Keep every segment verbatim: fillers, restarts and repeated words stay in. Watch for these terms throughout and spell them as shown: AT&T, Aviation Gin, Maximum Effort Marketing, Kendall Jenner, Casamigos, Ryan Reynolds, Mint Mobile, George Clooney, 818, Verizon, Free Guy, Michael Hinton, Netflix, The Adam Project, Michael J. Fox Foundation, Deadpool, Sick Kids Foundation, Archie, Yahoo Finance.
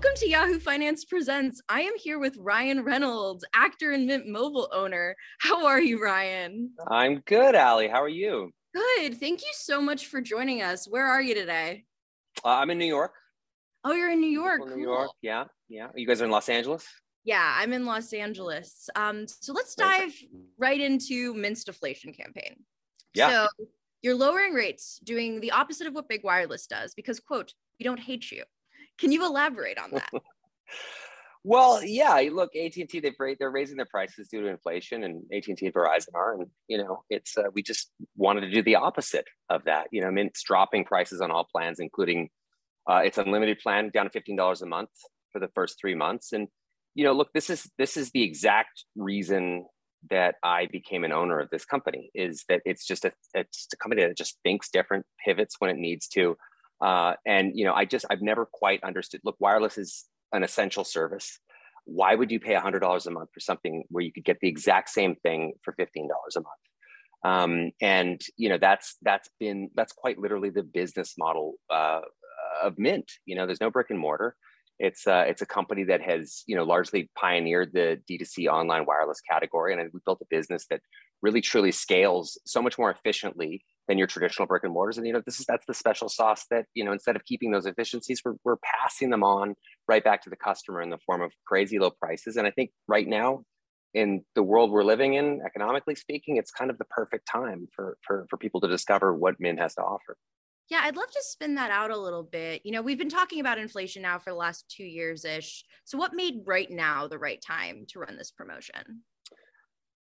Welcome to Yahoo Finance Presents. I am here with Ryan Reynolds, actor and Mint Mobile owner. How are you, Ryan? I'm good, Allie. How are you? Good. Thank you so much for joining us. Where are you today? Uh, I'm in New York. Oh, you're in New York. Cool. New York. Yeah. Yeah. You guys are in Los Angeles? Yeah, I'm in Los Angeles. Um, so let's dive right into Mint's deflation campaign. Yeah. So you're lowering rates, doing the opposite of what big wireless does because, quote, we don't hate you. Can you elaborate on that? Well, yeah, look, A T and T, they've, they're raising their prices due to inflation, and A T and T and Verizon are, and, you know, it's uh, we just wanted to do the opposite of that. You know, Mint's dropping prices on all plans, including uh, its unlimited plan down to fifteen dollars a month for the first three months. And, you know, look, this is this is the exact reason that I became an owner of this company, is that it's just a, it's a company that just thinks different, pivots when it needs to. Uh, and, you know, I just, I've never quite understood, look, wireless is an essential service. Why would you pay a hundred dollars a month for something where you could get the exact same thing for fifteen dollars a month? Um, and, you know, that's, that's been, that's quite literally the business model, uh, of Mint. You know, there's no brick and mortar. It's uh, it's a company that has, you know, largely pioneered the D two C online wireless category. And we built a business that really truly scales so much more efficiently than your traditional brick and mortars. And, you know, this is, that's the special sauce that, you know, instead of keeping those efficiencies, we're, we're passing them on right back to the customer in the form of crazy low prices. And I think right now in the world we're living in, economically speaking, it's kind of the perfect time for, for, for people to discover what Mint has to offer. Yeah, I'd love to spin that out a little bit. You know, we've been talking about inflation now for the last two years-ish. So what made right now the right time to run this promotion?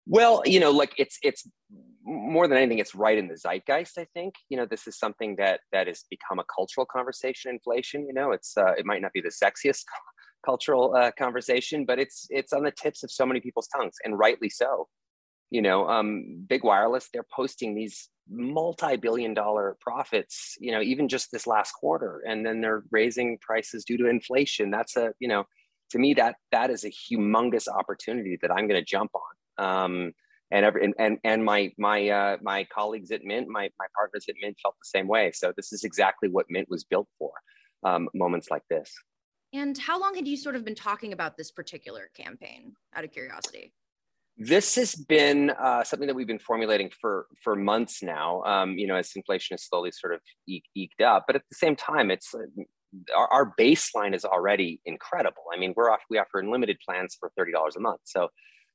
Well, you know, like it's it's more than anything, it's right in the zeitgeist, I think. You know, this is something that that has become a cultural conversation, inflation. You know, it's uh, it might not be the sexiest cultural uh, conversation, but it's it's on the tips of so many people's tongues, and rightly so. You know, um, big wireless, they're posting these multi-billion dollar profits, you know, even just this last quarter, and then they're raising prices due to inflation. That's a, you know, to me, that that is a humongous opportunity that I'm going to jump on. Um, and, every, and and my my uh, my colleagues at Mint, my my partners at Mint felt the same way. So this is exactly what Mint was built for, um, moments like this. And how long had you sort of been talking about this particular campaign, out of curiosity? This has been uh, something that we've been formulating for for months now, um, you know, as inflation is slowly sort of e- eked up. But at the same time, it's uh, our, our baseline is already incredible. I mean, we're off, we offer unlimited plans for thirty dollars a month. So,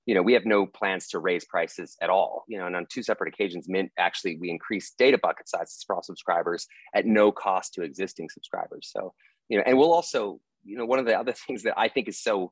you know, we have no plans to raise prices at all. You know, and on two separate occasions, Mint actually, we increased data bucket sizes for all subscribers at no cost to existing subscribers. So, you know, and we'll also, you know, one of the other things that I think is so,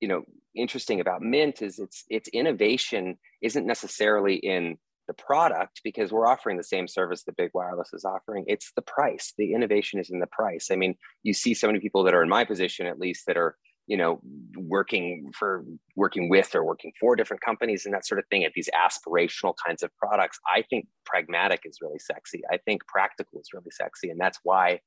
you know, interesting about Mint is its its innovation isn't necessarily in the product, because we're offering the same service that big wireless is offering. It's the price. The innovation is in the price. I mean, you see so many people that are in my position, at least, that are, you know, working for working with or working for different companies and that sort of thing at these aspirational kinds of products. I think pragmatic is really sexy. I think practical is really sexy, and that's why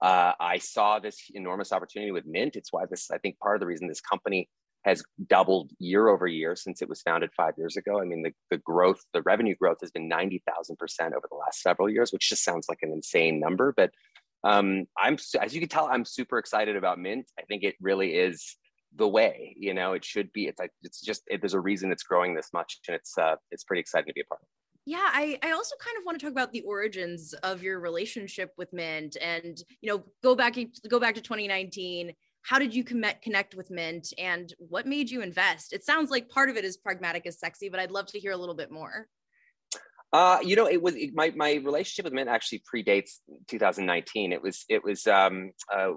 uh, I saw this enormous opportunity with Mint. It's why this, I think, part of the reason this company has doubled year over year since it was founded five years ago. I mean, the, the growth, the revenue growth has been ninety thousand percent over the last several years, which just sounds like an insane number. But um, I'm, as you can tell, I'm super excited about Mint. I think it really is the way, you know, it should be. It's like, it's just, it, there's a reason it's growing this much, and it's uh, it's pretty exciting to be a part of. Yeah, I, I also kind of want to talk about the origins of your relationship with Mint, and, you know, go back, go back to twenty nineteen. How did you connect with Mint, and what made you invest? It sounds like part of it is pragmatic is sexy, but I'd love to hear a little bit more. Uh, you know, it was it, my my relationship with Mint actually predates two thousand nineteen. It was it was um, uh,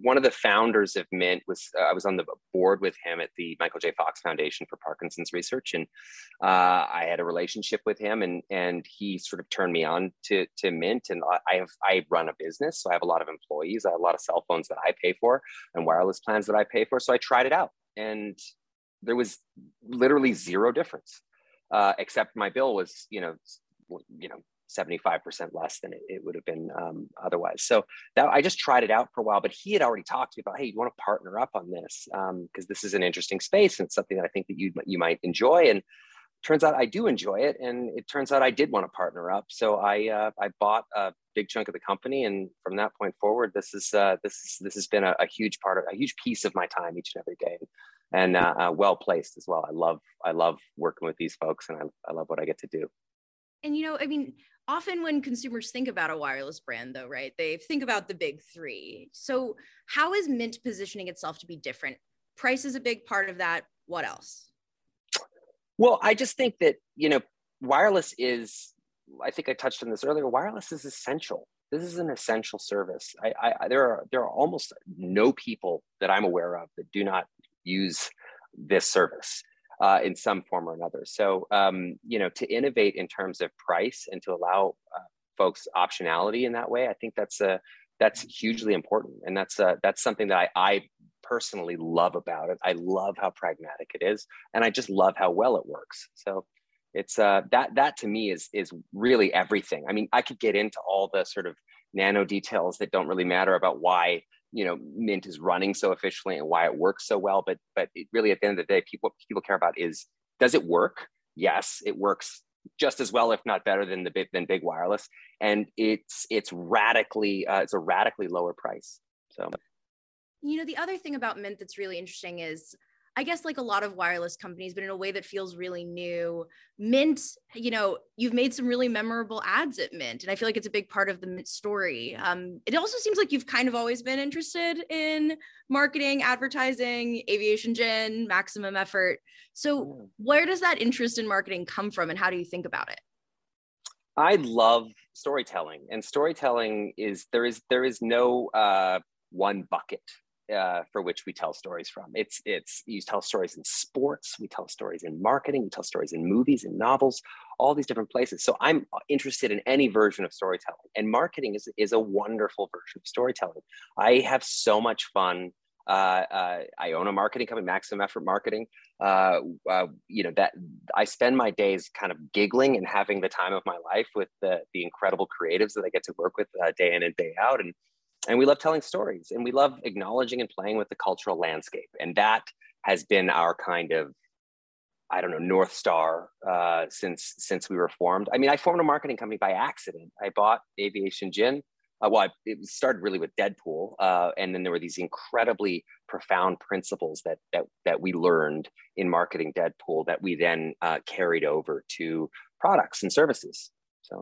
one of the founders of Mint was uh, I was on the board with him at the Michael J. Fox Foundation for Parkinson's research, and uh, I had a relationship with him, and and he sort of turned me on to to Mint. And I have I run a business, so I have a lot of employees, I have a lot of cell phones that I pay for, and wireless plans that I pay for. So I tried it out, and there was literally zero difference. Uh, except my bill was, you know, you know, seventy-five percent less than it, it would have been um, otherwise. So that, I just tried it out for a while, but he had already talked to me about, hey, you want to partner up on this? Because um, this is an interesting space, and it's something that I think that you you might enjoy. And turns out I do enjoy it. And it turns out I did want to partner up. So I, uh, I bought a big chunk of the company. And from that point forward, this is, uh, this is, this has been a, a huge part of a huge piece of my time each and every day, and uh, uh, well-placed as well. I love, I love working with these folks, and I, I love what I get to do. And, you know, I mean, often when consumers think about a wireless brand though, right, they think about the big three. So how is Mint positioning itself to be different? Price is a big part of that. What else? Well, I just think that, you know, wireless is, I think I touched on this earlier, wireless is essential. This is an essential service. I, I, there are there are almost no people that I'm aware of that do not use this service uh, in some form or another. So, um, you know, to innovate in terms of price and to allow uh, folks optionality in that way, I think that's a, that's hugely important. And that's a, that's something that I, I personally love about it. I love how pragmatic it is, and I just love how well it works. So it's uh, that that to me is is really everything. I mean, I could get into all the sort of nano details that don't really matter about why, you know, Mint is running so efficiently and why it works so well. But but it really, at the end of the day, people people care about is, does it work? Yes, it works just as well, if not better than the big than big wireless, and it's it's radically uh, it's a radically lower price. So. You know, the other thing about Mint that's really interesting is, I guess like a lot of wireless companies, but in a way that feels really new, Mint, you know, you've made some really memorable ads at Mint. And I feel like it's a big part of the Mint story. Um, it also seems like you've kind of always been interested in marketing, advertising, Aviation Gin, Maximum Effort. So where does that interest in marketing come from, and how do you think about it? I love storytelling, and storytelling is, there is, there is no uh, one bucket Uh, for which we tell stories from. It's, it's, you tell stories in sports, we tell stories in marketing, we tell stories in movies and novels, all these different places. So I'm interested in any version of storytelling, and marketing is, is a wonderful version of storytelling. I have so much fun. Uh, uh, I own a marketing company, Maximum Effort Marketing. Uh, uh, you know, that I spend my days kind of giggling and having the time of my life with the, the incredible creatives that I get to work with uh, day in and day out. And And we love telling stories, and we love acknowledging and playing with the cultural landscape. And that has been our kind of, I don't know, North Star uh, since since we were formed. I mean, I formed a marketing company by accident. I bought Aviation Gin. Uh, well, I, it started really with Deadpool. Uh, and then there were these incredibly profound principles that that that we learned in marketing Deadpool that we then uh, carried over to products and services. So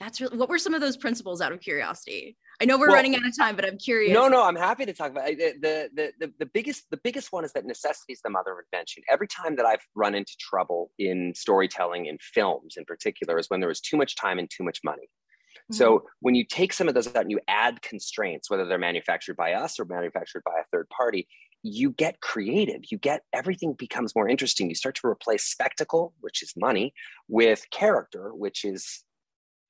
that's really, what were some of those principles, out of curiosity? I know we're well, running out of time, but I'm curious. No, no, I'm happy to talk about it. The, the, the, the biggest, the biggest one is that necessity is the mother of invention. Every time that I've run into trouble in storytelling, in films in particular, is when there was too much time and too much money. Mm-hmm. So when you take some of those out and you add constraints, whether they're manufactured by us or manufactured by a third party, you get creative, you get, everything becomes more interesting. You start to replace spectacle, which is money, with character, which is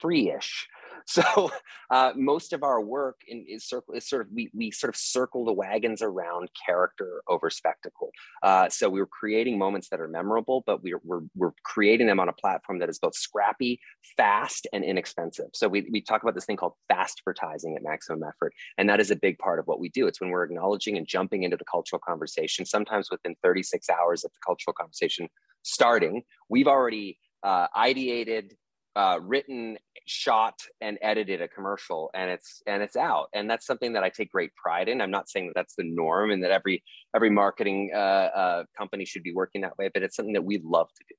free-ish. So uh, most of our work in, is, circle, is sort of, we, we sort of circle the wagons around character over spectacle. Uh, so we were creating moments that are memorable, but we, we're, we're creating them on a platform that is both scrappy, fast, and inexpensive. So we, we talk about this thing called fast advertising at Maximum Effort. And that is a big part of what we do. It's when we're acknowledging and jumping into the cultural conversation, sometimes within thirty-six hours of the cultural conversation starting, we've already uh, ideated, uh, written, shot, and edited a commercial, and it's and it's out. And that's something that I take great pride in. I'm not saying that that's the norm and that every every marketing uh, uh, company should be working that way, but it's something that we love to do.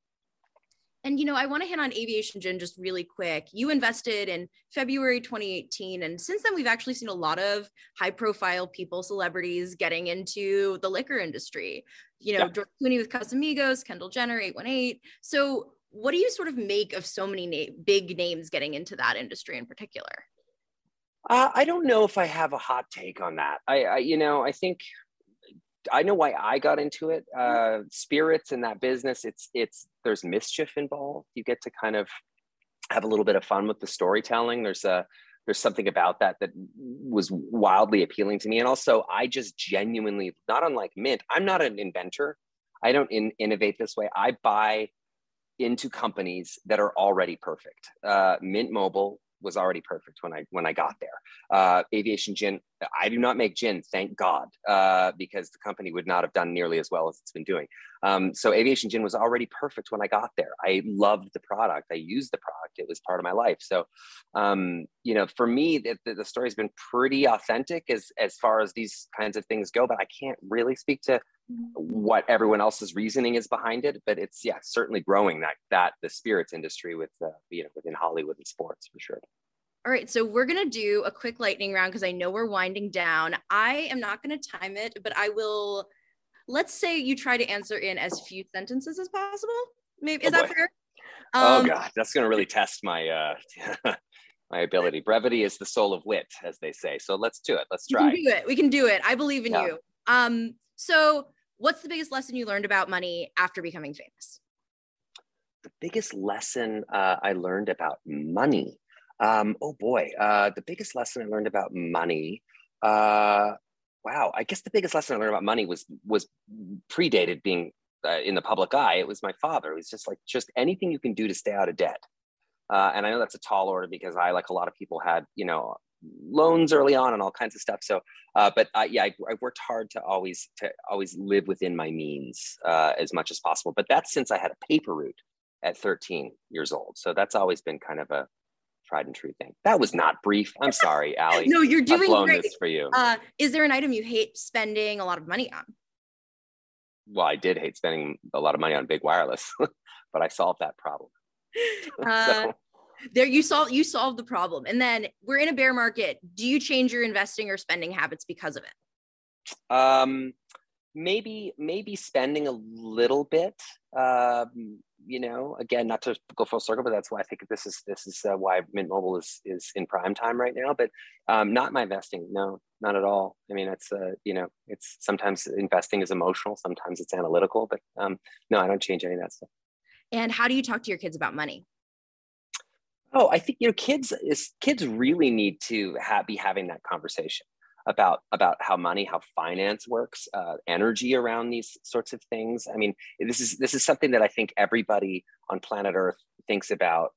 And, you know, I want to hit on Aviation Gin just really quick. You invested in February twenty eighteen. And since then, we've actually seen a lot of high profile people, celebrities getting into the liquor industry. You know, yeah. George Clooney with Casamigos, Kendall Jenner, eight one eight. So what do you sort of make of so many na- big names getting into that industry in particular? Uh, I don't know if I have a hot take on that. I, I, you know, I think I know why I got into it. Uh, spirits in that business, it's, it's, there's mischief involved. You get to kind of have a little bit of fun with the storytelling. There's a, there's something about that that was wildly appealing to me. And also I just genuinely, not unlike Mint, I'm not an inventor. I don't in- innovate this way. I buy into companies that are already perfect. Uh, Mint Mobile was already perfect when I when I got there. Uh, Aviation Gin, I do not make gin, thank God, uh, because the company would not have done nearly as well as it's been doing. Um, so Aviation Gin was already perfect when I got there. I loved the product. I used the product. It was part of my life. So, um, you know, for me, the, the, the story's been pretty authentic as, as far as these kinds of things go, but I can't really speak to what everyone else's reasoning is behind it, but it's yeah certainly growing that that the spirits industry with uh, you know within Hollywood and sports for sure. All right, so we're gonna do a quick lightning round because I know we're winding down. I am not gonna time it, but I will. Let's say you try to answer in as few sentences as possible. Maybe oh is boy. that fair? Um, oh god, that's gonna really test my uh, my ability. Brevity is the soul of wit, as they say. So let's do it. Let's try. We can do it. We can do it. I believe in yeah. you. Um. So. What's the biggest lesson you learned about money after becoming famous? The biggest lesson uh, I learned about money. Um, oh boy, uh, the biggest lesson I learned about money. Uh, wow, I guess the biggest lesson I learned about money was was predated being uh, in the public eye. It was my father. It was just like, just anything you can do to stay out of debt. Uh, and I know that's a tall order because I, like a lot of people, had, you know, loans early on and all kinds of stuff. So, uh, but uh, yeah, I, I worked hard to always, to always live within my means uh, as much as possible. But that's since I had a paper route at thirteen years old. So that's always been kind of a tried and true thing. That was not brief. I'm sorry, Allie. No, you're doing I've blown great. This for you. Uh, is there an item you hate spending a lot of money on? Well, I did hate spending a lot of money on big wireless, but I solved that problem. Uh, so. There you solve you solve the problem. And then we're in a bear market. Do you change your investing or spending habits because of it? Um, maybe maybe spending a little bit. Um, you know, again, not to go full circle, but that's why I think this is this is uh, why Mint Mobile is is in prime time right now. But um, not my investing. No, not at all. I mean, it's uh, you know, it's sometimes investing is emotional, sometimes it's analytical. But um, no, I don't change any of that stuff. And how do you talk to your kids about money? Oh, I think, you know, kids is kids really need to ha- be having that conversation about about how money, how finance works, uh, energy around these sorts of things. I mean, this is this is something that I think everybody on planet Earth thinks about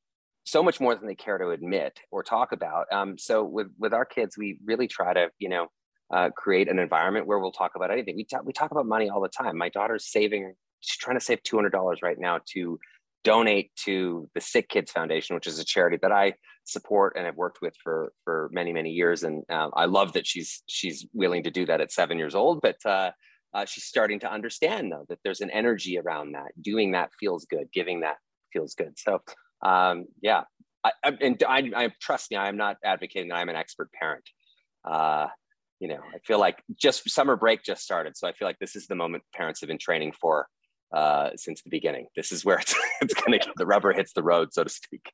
so much more than they care to admit or talk about. Um, so with with our kids, we really try to, you know, uh, create an environment where we'll talk about anything. We talk we talk about money all the time. My daughter's saving, she's trying to save two hundred dollars right now to donate to the Sick Kids Foundation, which is a charity that I support and have worked with for for many, many years. And um, I love that she's she's willing to do that at seven years old. But uh, uh, she's starting to understand, though, that there's an energy around that. Doing that feels good. Giving that feels good. So, um, yeah. I, I, and I, I trust me, I am not advocating that I'm an expert parent. Uh, you know, I feel like just summer break just started. So I feel like this is the moment parents have been training for Uh, since the beginning. This is where it's, it's going to, the rubber hits the road, so to speak.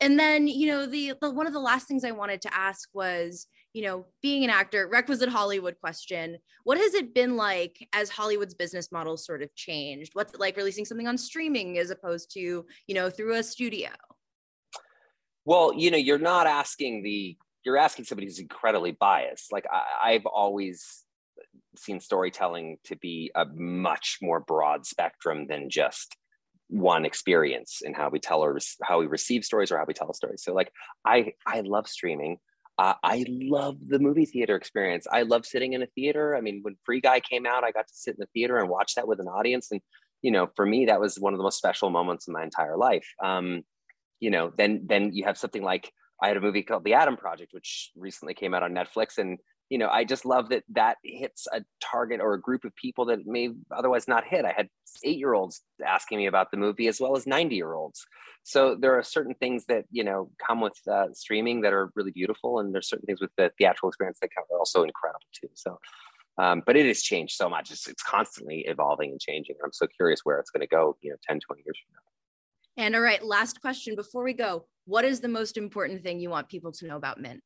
And then, you know, the, the, one of the last things I wanted to ask was, you know, being an actor, requisite Hollywood question. What has it been like as Hollywood's business model sort of changed? What's it like releasing something on streaming as opposed to, you know, through a studio? Well, you know, you're not asking the, you're asking somebody who's incredibly biased. Like I, I've always seen storytelling to be a much more broad spectrum than just one experience in how we tell or how we receive stories or how we tell stories. So like, I, I love streaming. Uh, I love the movie theater experience. I love sitting in a theater. I mean, when Free Guy came out, I got to sit in the theater and watch that with an audience. And, you know, for me, that was one of the most special moments in my entire life. Um, you know, then, then you have something like, I had a movie called The Adam Project, which recently came out on Netflix, and you know, I just love that that hits a target or a group of people that may otherwise not hit. I had eight-year-olds asking me about the movie as well as ninety-year-olds. So there are certain things that, you know, come with uh, streaming that are really beautiful. And there's certain things with the theatrical experience that are also incredible too. So, um, but it has changed so much. It's, it's constantly evolving and changing. I'm so curious where it's going to go, you know, ten, twenty years from now. And all right, last question before we go. What is the most important thing you want people to know about Mint?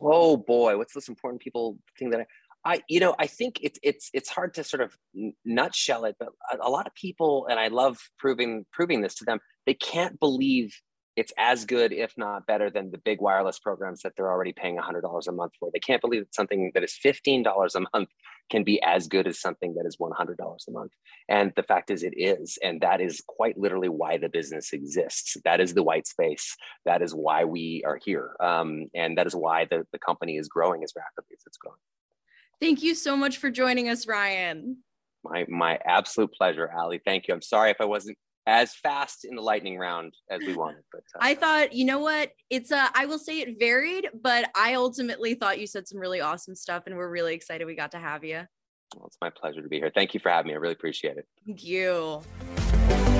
Oh boy, what's this important people thing that I, I you know, I think it's it's it's hard to sort of nutshell it, but a, a lot of people, and I love proving proving this to them, they can't believe it's as good, if not better, than the big wireless programs that they're already paying one hundred dollars a month for. They can't believe that something that is fifteen dollars a month can be as good as something that is one hundred dollars a month. And the fact is, it is. And that is quite literally why the business exists. That is the white space. That is why we are here. Um, and that is why the, the company is growing as rapidly as it's growing. Thank you so much for joining us, Ryan. My, my absolute pleasure, Allie. Thank you. I'm sorry if I wasn't as fast in the lightning round as we wanted. But uh, I thought, you know what, it's uh, I will say it varied, but I ultimately thought you said some really awesome stuff, and we're really excited we got to have you. Well, it's my pleasure to be here. Thank you for having me. I really appreciate it. Thank you.